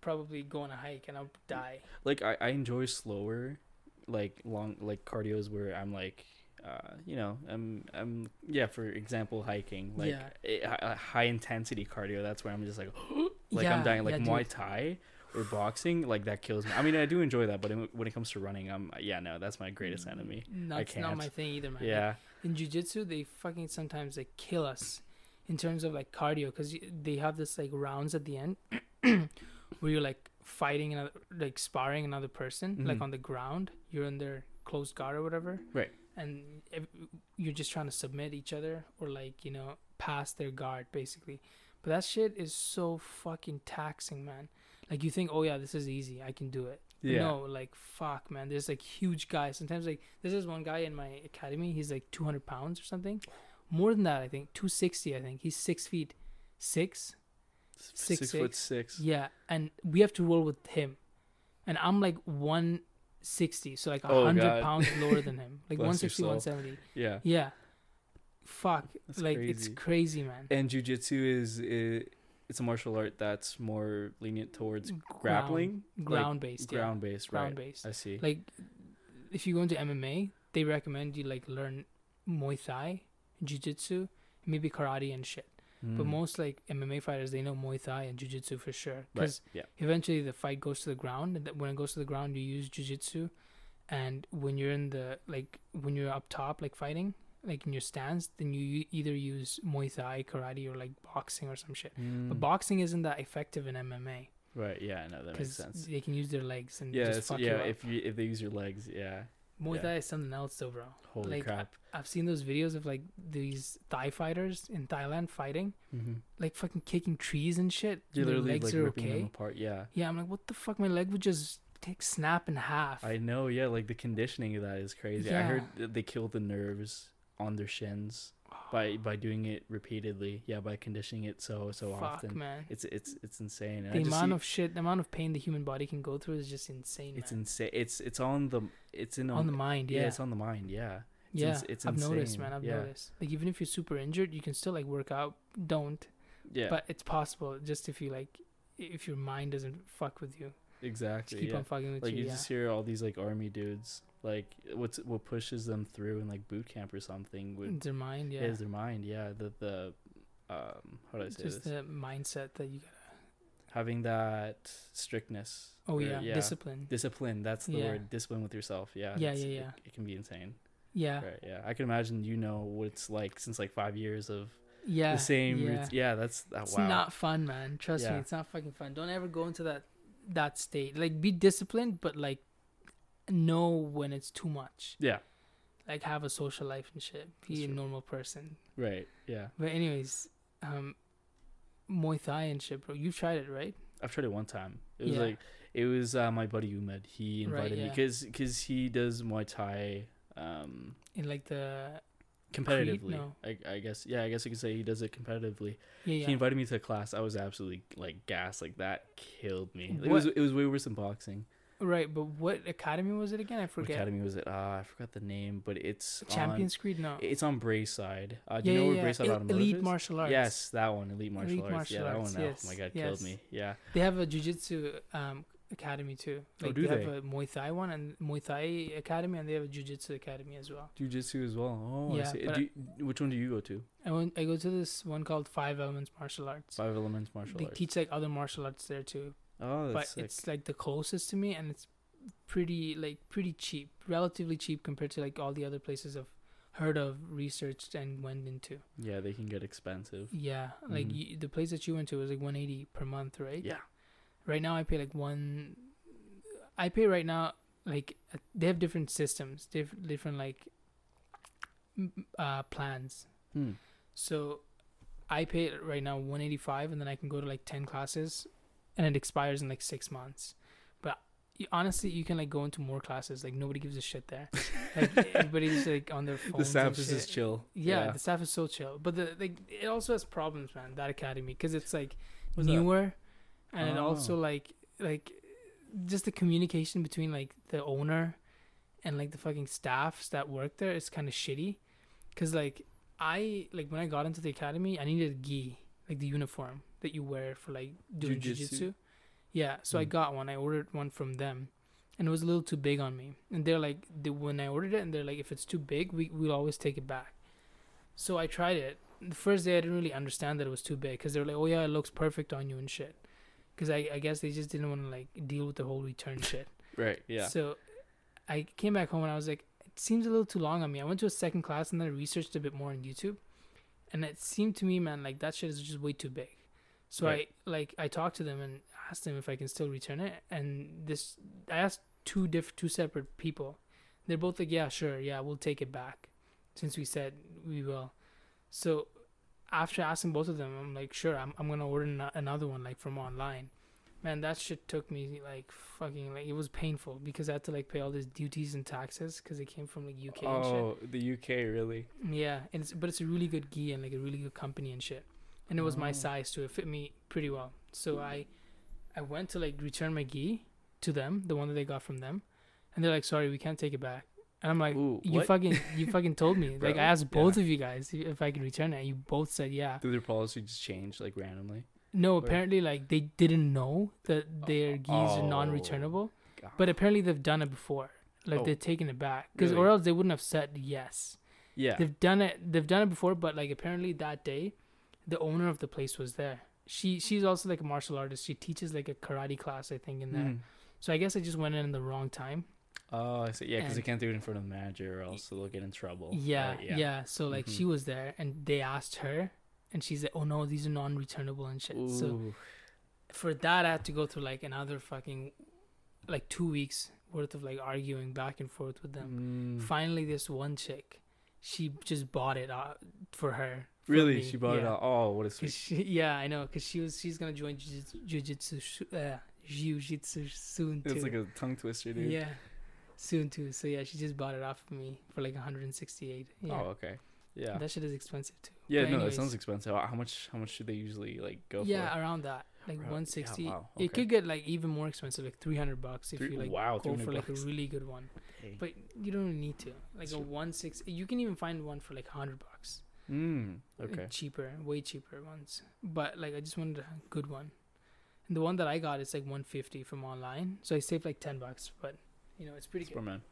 probably go on a hike and I'll die. Like I enjoy slower, like long, like cardios where I'm like, you know, I'm yeah. For example, hiking, like high intensity cardio. That's where I'm just like, like I'm dying. Like Muay Thai or boxing, like that kills me. I mean, I do enjoy that, but when it comes to running, I'm no, that's my greatest enemy. That's not my thing either, man. Yeah. In jiu-jitsu, they fucking sometimes they kill us in terms of like cardio, because they have this like rounds at the end where you're like fighting another, like sparring another person, like on the ground. You're in their closed guard or whatever, right? And you're just trying to submit each other or like, you know, pass their guard basically. But that shit is so fucking taxing, man. Like, you think, oh, yeah, this is easy. I can do it. Yeah. No, like, fuck, man. There's, like, huge guys. Sometimes, like, there's this one guy in my academy. He's, like, 200 pounds or something. More than that, I think. 260, I think. He's 6 feet 6. 6 foot 6. Yeah. And we have to roll with him. And I'm, like, 160. So, like, 100 pounds lower than him. Like, 160, 170. Yeah. Yeah. Fuck. That's like, crazy. It's crazy, man. And jujitsu is... It's a martial art that's more lenient towards grappling. Ground-based, like, yeah. Ground-based, right. Ground-based. I see. Like, if you go into MMA, they recommend you, like, learn Muay Thai, Jiu-Jitsu, maybe karate and shit. But most, like, MMA fighters, they know Muay Thai and Jiu-Jitsu for sure. Because eventually the fight goes to the ground. And when it goes to the ground, you use Jiu-Jitsu. And when you're in the, like, when you're up top, like, fighting... like in your stance, then you either use Muay Thai, karate, or like boxing or some shit. But boxing isn't that effective in MMA. Right, yeah, I know, that makes sense. They can use their legs and just fuck you up. If they use your legs, Muay Thai is something else though, bro. Holy crap. I've seen those videos of like these Thai fighters in Thailand fighting, like fucking kicking trees and shit. Literally, their legs like are ripping them apart, Yeah, I'm like, what the fuck? My leg would just... snap in half. I know, yeah, like the conditioning of that is crazy. I heard they killed the nerves on their shins by doing it repeatedly, by conditioning it so fuck, often, man. It's insane. And the amount of pain the human body can go through is just insane. It's insane. It's on the on the mind. It's on the mind. It's insane. I've noticed like even if you're super injured, you can still like work out, but it's possible just if you like, if your mind doesn't fuck with you. Exactly. Just keep on fucking with like you just hear all these like army dudes, like what pushes them through in like boot camp or something with their mind. Is their mind. The how do I say this? Just the mindset that you gotta having that strictness. Discipline. That's the word. Discipline with yourself. It can be insane. I can imagine, you know, what it's like since like 5 years of the same routine. It's not fun, man. Trust me, it's not fucking fun. Don't ever go into that state. Like, be disciplined, but like know when it's too much. Like, have a social life and shit. Be That's a normal person, right? But anyways, Muay Thai and shit, bro, you've tried it, right? I've tried it one time. It was like, it was my buddy Umed, he invited me because he does Muay Thai in like the competitively. I guess you could say he does it competitively. He invited me to a class. I was absolutely like gassed. Like, that killed me. Like, it was way worse than boxing, right? But what academy was it again? I forget. What academy was it? I forgot the name, but it's Champions Creed. No, it's on Brayside. Do you know where Brayside Automotive Elite is? Martial Arts. Yes, that one. Elite Martial Arts. Yeah, that one. Yes. Oh my god, killed me. Yeah, they have a jiu-jitsu academy too. Like, they have a Muay Thai one and Muay Thai academy, and they have a jiu-jitsu academy as well. Oh yeah. I see. Which one do you go to? I go to this one called Five Elements Martial Arts. They teach like other martial arts there too. Oh, that's sick. It's like the closest to me, and it's pretty cheap, relatively cheap compared to like all the other places I've heard of, researched, and went into. Yeah, they can get expensive. Yeah, like the place that you went to was like $180 per month, right? Yeah. Right now, I pay right now, like, they have different systems, different like plans. So I pay right now $185, and then I can go to like 10 classes, and it expires in like 6 months. But honestly, you can like go into more classes. Like, nobody gives a shit there. Like, everybody's like on their phones. The staff is just chill. Yeah, the staff is so chill. But it also has problems, man. That academy, because it's like newer. And it also like just the communication between like the owner and like the fucking staffs that work there is kind of shitty. Cause like I, like when I got into the academy, I needed a gi, like the uniform that you wear for like doing jiu-jitsu. Yeah, so I got one. I ordered one from them, and it was a little too big on me. And they're like, when I ordered it, and they're like, if it's too big, we'll always take it back. So I tried it. The first day, I didn't really understand that it was too big, because they were like, oh yeah, it looks perfect on you and shit. Because I guess they just didn't want to like deal with the whole return shit. Right. Yeah. So I came back home and I was like, it seems a little too long on me. I went to a second class and then I researched a bit more on YouTube, and it seemed to me, man, like that shit is just way too big. So right. I talked to them and asked them if I can still return it. And this, I asked two separate people. They're both like, yeah, sure. Yeah, we'll take it back since we said we will. So after asking both of them, I'm like, sure, I'm going to order another one like from online. Man, that shit took me like fucking, like it was painful because I had to like pay all these duties and taxes because it came from like UK and shit. Oh, the UK, really? Yeah, and it's a really good gi and like a really good company and shit. And it was my size too. It fit me pretty well. So I went to like return my gi to them, the one that they got from them, and they're like, sorry, we can't take it back. And I'm like, ooh, you fucking told me. Bro, like I asked both of you guys if I could return it, and you both said yeah. Did their policy just change like randomly? No, apparently, like, they didn't know that their gis are non-returnable. God. But apparently, they've done it before. Like, they've taken it back. Because really? Or else they wouldn't have said yes. Yeah. They've done it before, but, like, apparently that day, the owner of the place was there. She's also, like, a martial artist. She teaches, like, a karate class, I think, in there. So I guess I just went in the wrong time. Oh, I see. Yeah, because they can't do it in front of the manager or else they'll get in trouble. Yeah, yeah. So, like, she was there, and they asked her. And she's like, oh no, these are non-returnable and shit. Ooh. So for that, I had to go through like another fucking, like 2 weeks worth of like arguing back and forth with them. Finally, this one chick, she just bought it out for her. For really? Me. She bought it out? Oh, what a sweet. Yeah, I know. Because she's going to join jiu-jitsu soon too. It's like a tongue twister, dude. Yeah, soon too. So yeah, she just bought it off of me for like $168. Yeah. Oh, okay. Yeah, that shit is expensive too. Yeah, but no, anyways, that sounds expensive. How much do they usually like go for? Yeah, around that, like $160. Yeah, wow, okay. It could get like even more expensive, like $300 if you like go for like a really good one. Hey. But you don't need to like a $160. You can even find one for like $100. Okay. Cheaper, way cheaper ones. But like I just wanted a good one, and the one that I got is like $150 from online, so I saved like $10. But you know, it's pretty good. Superman.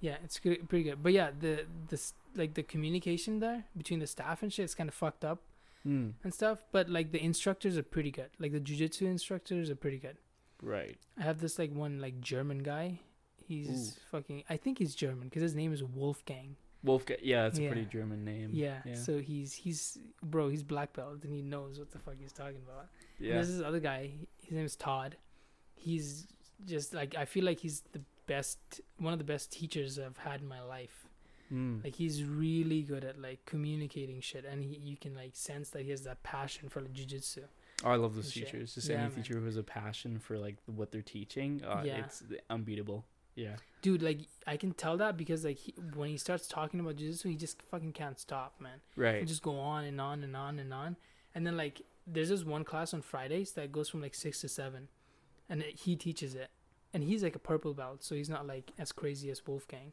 Yeah, it's good, pretty good. But yeah, the communication there between the staff and shit is kind of fucked up and stuff. But like the instructors are pretty good. Like the jiu-jitsu instructors are pretty good. Right. I have this like one like German guy. He's fucking. I think he's German because his name is Wolfgang. Wolfgang. Yeah, that's a pretty German name. Yeah. So he's black belt and he knows what the fuck he's talking about. Yeah. And there's this other guy. His name is Todd. He's just like, I feel like he's the best, one of the best teachers I've had in my life. Like he's really good at like communicating shit, and you can like sense that he has that passion for like jiu-jitsu. Oh, I love those teachers shit. Just any teacher who has a passion for like what they're teaching, it's unbeatable. Yeah, dude, like I can tell that because like when he starts talking about jiu-jitsu, he just fucking can't stop, man. Right, he'll just go on and on and on and on. And then like there's this one class on Fridays that goes from like 6 to 7, and he teaches it, and he's like a purple belt, so he's not like as crazy as Wolfgang.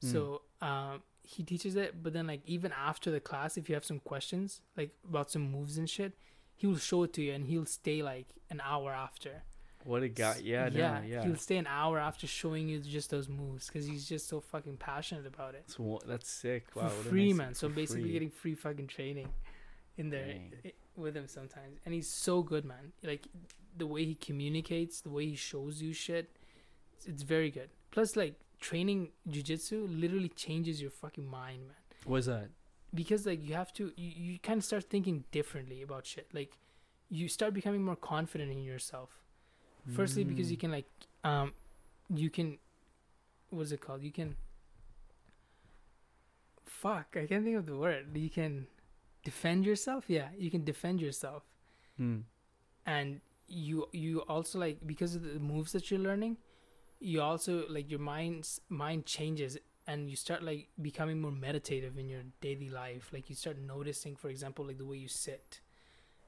So he teaches it, but then like even after the class, if you have some questions like about some moves and shit, he will show it to you, and he'll stay like an hour after. What a guy. He'll stay an hour after showing you just those moves because he's just so fucking passionate about it. That's sick. Wow, for free, man. So I'm basically getting free fucking training in there with him sometimes, and he's so good, man. Like the way he communicates, the way he shows you shit, it's very good. Plus like training jiu-jitsu literally changes your fucking mind, man. What's that? Because like you have to, you kind of start thinking differently about shit. Like you start becoming more confident in yourself. Firstly, because you can like you can defend yourself. Yeah, you can defend yourself. And you also like, because of the moves that you're learning, you also like your mind changes, and you start like becoming more meditative in your daily life. Like you start noticing, for example, like the way you sit,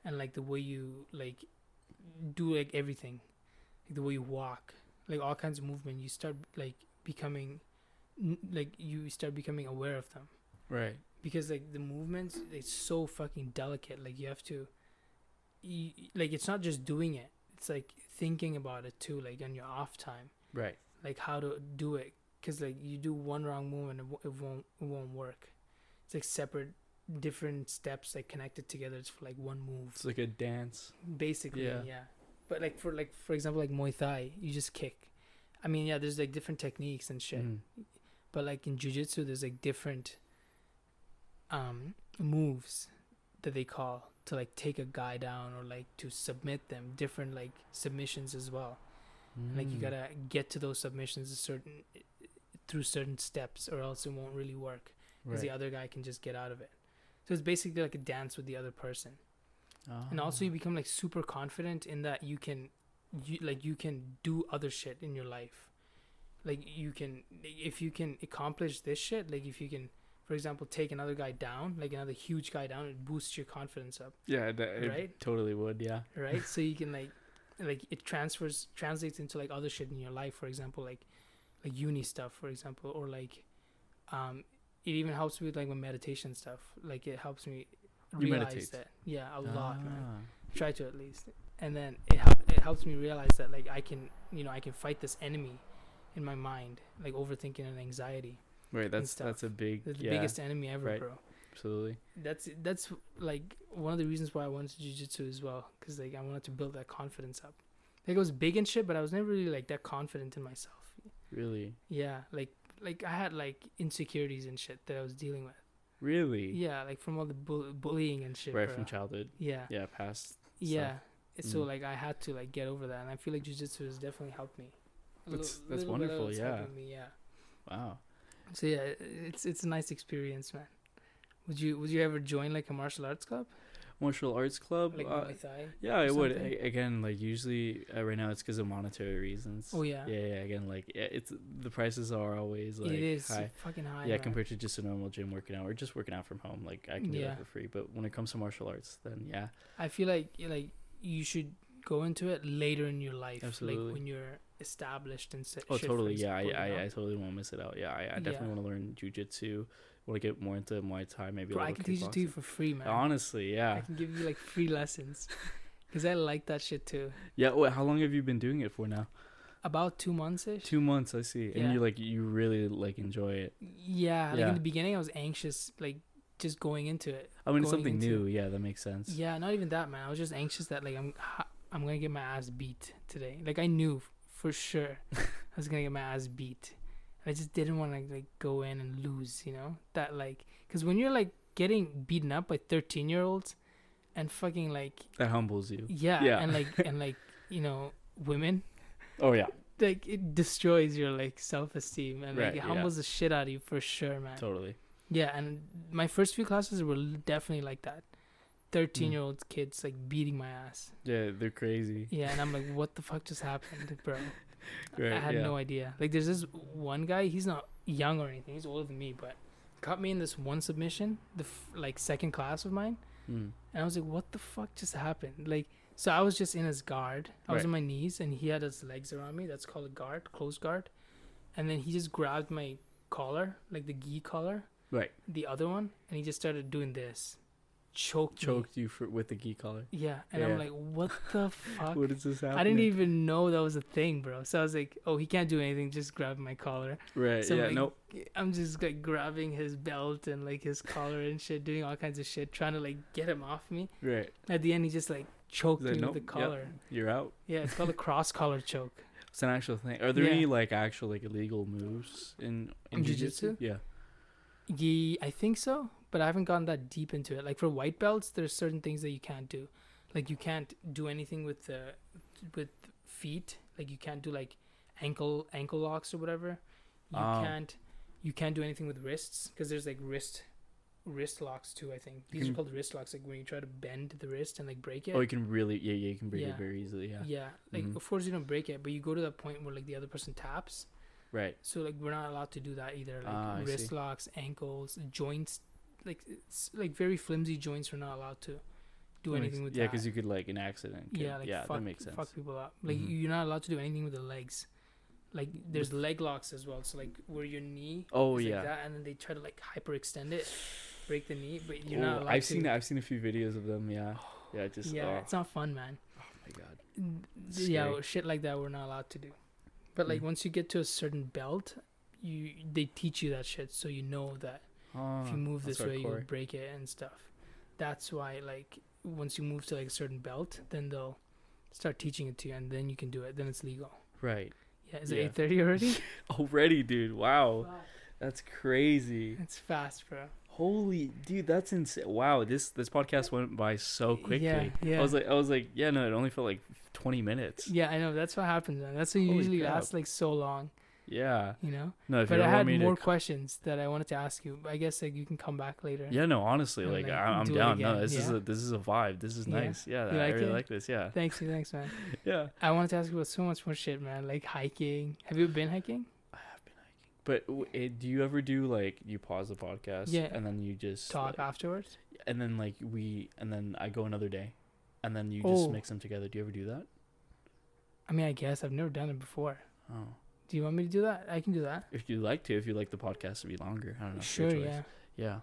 and like the way you like do like everything, like the way you walk, like all kinds of movement. You start like becoming like you start becoming aware of them, right? Because like the movements, it's so fucking delicate. Like you have to, like it's not just doing it. It's like thinking about it too, like on your off time, right? Like how to do it, because like you do one wrong move and it won't work. It's like separate, different steps like connected together. It's for like one move. It's like a dance, basically. Yeah. But like for example, like Muay Thai, you just kick. I mean, yeah, there's like different techniques and shit. But like in jiu-jitsu, there's like different moves that they call to like take a guy down or like to submit them, different like submissions as well. And like you gotta get to those submissions through certain steps, or else it won't really work, because the other guy can just get out of it. So it's basically like a dance with the other person. And also you become like super confident in that you can do other shit in your life. Like you can, if you can accomplish this shit, like if you can, for example, take another guy down, like another huge guy down, it boosts your confidence up. Yeah, that, right? It totally would, yeah. Right? So you can like it translates into like other shit in your life, for example, like uni stuff, for example, or like it even helps me with like my meditation stuff. Like it helps me realize that. Yeah, a lot, man. Try to at least. And then it helps me realize that like I can fight this enemy in my mind, like overthinking and anxiety. Right, that's the biggest enemy ever, right, bro. Absolutely. That's like one of the reasons why I wanted jiu-jitsu as well, because like I wanted to build that confidence up. Like I was big and shit, but I was never really like that confident in myself. Really? Yeah, like I had like insecurities and shit that I was dealing with. Really? Yeah, like from all the bullying and shit. Right, bro. From childhood. Yeah. Yeah, past stuff. Yeah. So like I had to like get over that, and I feel like jiu-jitsu has definitely helped me. That's wonderful, yeah. Me, yeah. Wow. So yeah, it's a nice experience, man. Would you ever join like a martial arts club? Martial arts club? Like Muay Thai? Yeah, I would. Again, like usually right now it's because of monetary reasons. Oh yeah. Yeah. Again, like it's the prices are always like high. Fucking high. Yeah, man. Compared to just a normal gym working out or just working out from home, like I can do that for free. But when it comes to martial arts, then yeah. I feel like you should go into it later in your life. Absolutely. Like when you're established and set. Oh, totally. Yeah, I totally won't miss it out. Yeah, I definitely want to learn jiu-jitsu. Want to get more into Muay Thai, maybe. Bro, I can teach it to you for free, man. Honestly, yeah. I can give you like free lessons, because I like that shit too. Yeah. Wait, how long have you been doing it for now? About 2 months-ish. 2 months, I see. Yeah. And you really like enjoy it. Yeah. Like in the beginning, I was anxious, like just going into it. I mean, it's something new. Yeah, that makes sense. Yeah, not even that, man. I was just anxious that like I'm gonna get my ass beat today. Like I knew for sure I was gonna get my ass beat. I just didn't want to like go in and lose, you know, that like, because when you're like getting beaten up by 13-year-olds and fucking like, that humbles you. Yeah. and like you know, women. Oh yeah. Like it destroys your like self-esteem, and right, like it humbles the shit out of you for sure, man. Totally. Yeah, and my first few classes were definitely like that. 13-year-old kids like beating my ass. Yeah, they're crazy. Yeah, and I'm like, what the fuck just happened, bro? Right, I had no idea. Like there's this one guy, he's not young or anything, he's older than me, but caught me in this one submission, the second class of mine. And I was like, what the fuck just happened? Like, so I was just in his guard, I was on my knees, and he had his legs around me. That's called a guard, close guard. And then he just grabbed my collar, like the gi collar, right, the other one, and he just started doing this. Choked you with the gi collar. Yeah, and I'm like, what the fuck? What is this happening? I didn't even know that was a thing, bro. So I was like, oh, he can't do anything. Just grab my collar. Right. So I'm just like grabbing his belt and like his collar and shit, doing all kinds of shit, trying to like get him off me. Right. At the end, he just like choked me with the collar. Yep, you're out. Yeah, it's called a cross collar choke. It's an actual thing. Are there any like actual like illegal moves in jiu-jitsu? Yeah. I think so. But I haven't gotten that deep into it. Like for white belts, there's certain things that you can't do. Like you can't do anything with feet. Like you can't do like ankle locks or whatever. You can't do anything with wrists, because there's like wrist locks too, I think. These are called wrist locks, like when you try to bend the wrist and like break it. Oh, you can really you can break it very easily, yeah. Yeah. Like of course you don't break it, but you go to that point where like the other person taps. Right. So like we're not allowed to do that either. Like wrist locks, ankles, joints. Like it's like very flimsy joints, we're not allowed to do anything with. Yeah, because you could like an accident. Yeah, that makes sense. Fuck people up. Like you're not allowed to do anything with the legs. like there's leg locks as well. So like where your knee like that, and then they try to like hyperextend it, break the knee, but you're not allowed. I've seen a few videos of them. It's not fun, man. Oh my god. Shit like that we're not allowed to do. But like once you get to a certain belt, they teach you that shit, so you know that if you move this way, you'll break it and stuff. That's why, like, once you move to like a certain belt, then they'll start teaching it to you, and then you can do it. Then it's legal. Right. Yeah. Is it 8:30 already? Already, dude. Wow. That's crazy. It's fast, bro. Holy, dude, that's insane. Wow, this podcast went by so quickly. Yeah. I was like, yeah, no, it only felt like 20 minutes. Yeah, I know. That's what happens, man. That's what usually lasts like so long. Yeah. You know? No, but I had more questions that I wanted to ask you. I guess like you can come back later. Yeah, no, honestly, like I'm down. No, this is a vibe. This is nice. Yeah, I really like this. Yeah. Thanks, man. Yeah. I wanted to ask you about so much more shit, man. Like hiking. Have you been hiking? I have been hiking. But do you ever do like you pause the podcast and then you just talk afterwards? And then like I go another day and then you just mix them together. Do you ever do that? I mean, I guess I've never done it before. Oh. Do you want me to do that? I can do that. If you like to, if you like the podcast to be longer. I don't know. Sure, yeah. Yeah.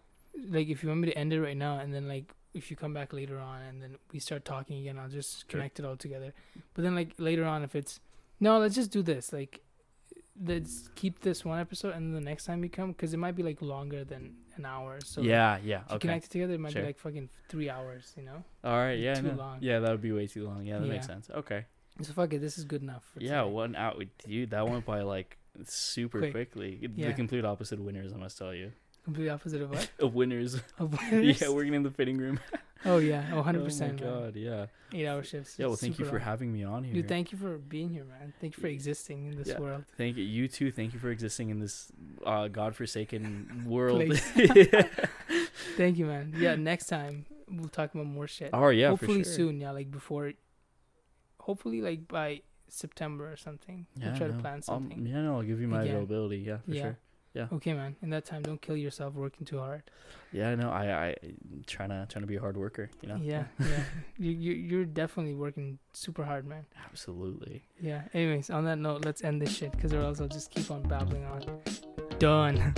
Like, if you want me to end it right now, and then, like, if you come back later on, and then we start talking again, I'll just connect it all together. But then, like, later on, if it's, no, let's just do this. Like, let's keep this one episode, and the next time you come, because it might be, like, longer than an hour. So yeah. If you connect it together, it might be, like, fucking 3 hours, you know? All right, yeah. Too long. Yeah, that would be way too long. Yeah, that makes sense. Okay. So fuck it, this is good enough. For today. 1 hour, dude. That went by like super quickly. The complete opposite of Winners, I must tell you. Complete opposite of what? Of Winners. Yeah, working in the fitting room. 100%. Oh my god, yeah. 8 hour shifts. Yeah, well, thank you for having me on here. Dude, thank you for being here, man. Thank you for existing in this world. Thank you. You too. Thank you for existing in this godforsaken world. Thank you, man. Yeah, next time we'll talk about more shit. Oh yeah, hopefully for sure. Soon. Yeah, like before. Hopefully, like, by September or something. Yeah, we'll try to plan something. I'll give you my availability. Yeah, for sure. Yeah. Okay, man. In that time, don't kill yourself working too hard. Yeah, no, I trying to be a hard worker, you know? Yeah, yeah. You're definitely working super hard, man. Absolutely. Yeah. Anyways, on that note, let's end this shit, because or else I'll just keep on babbling on. Done.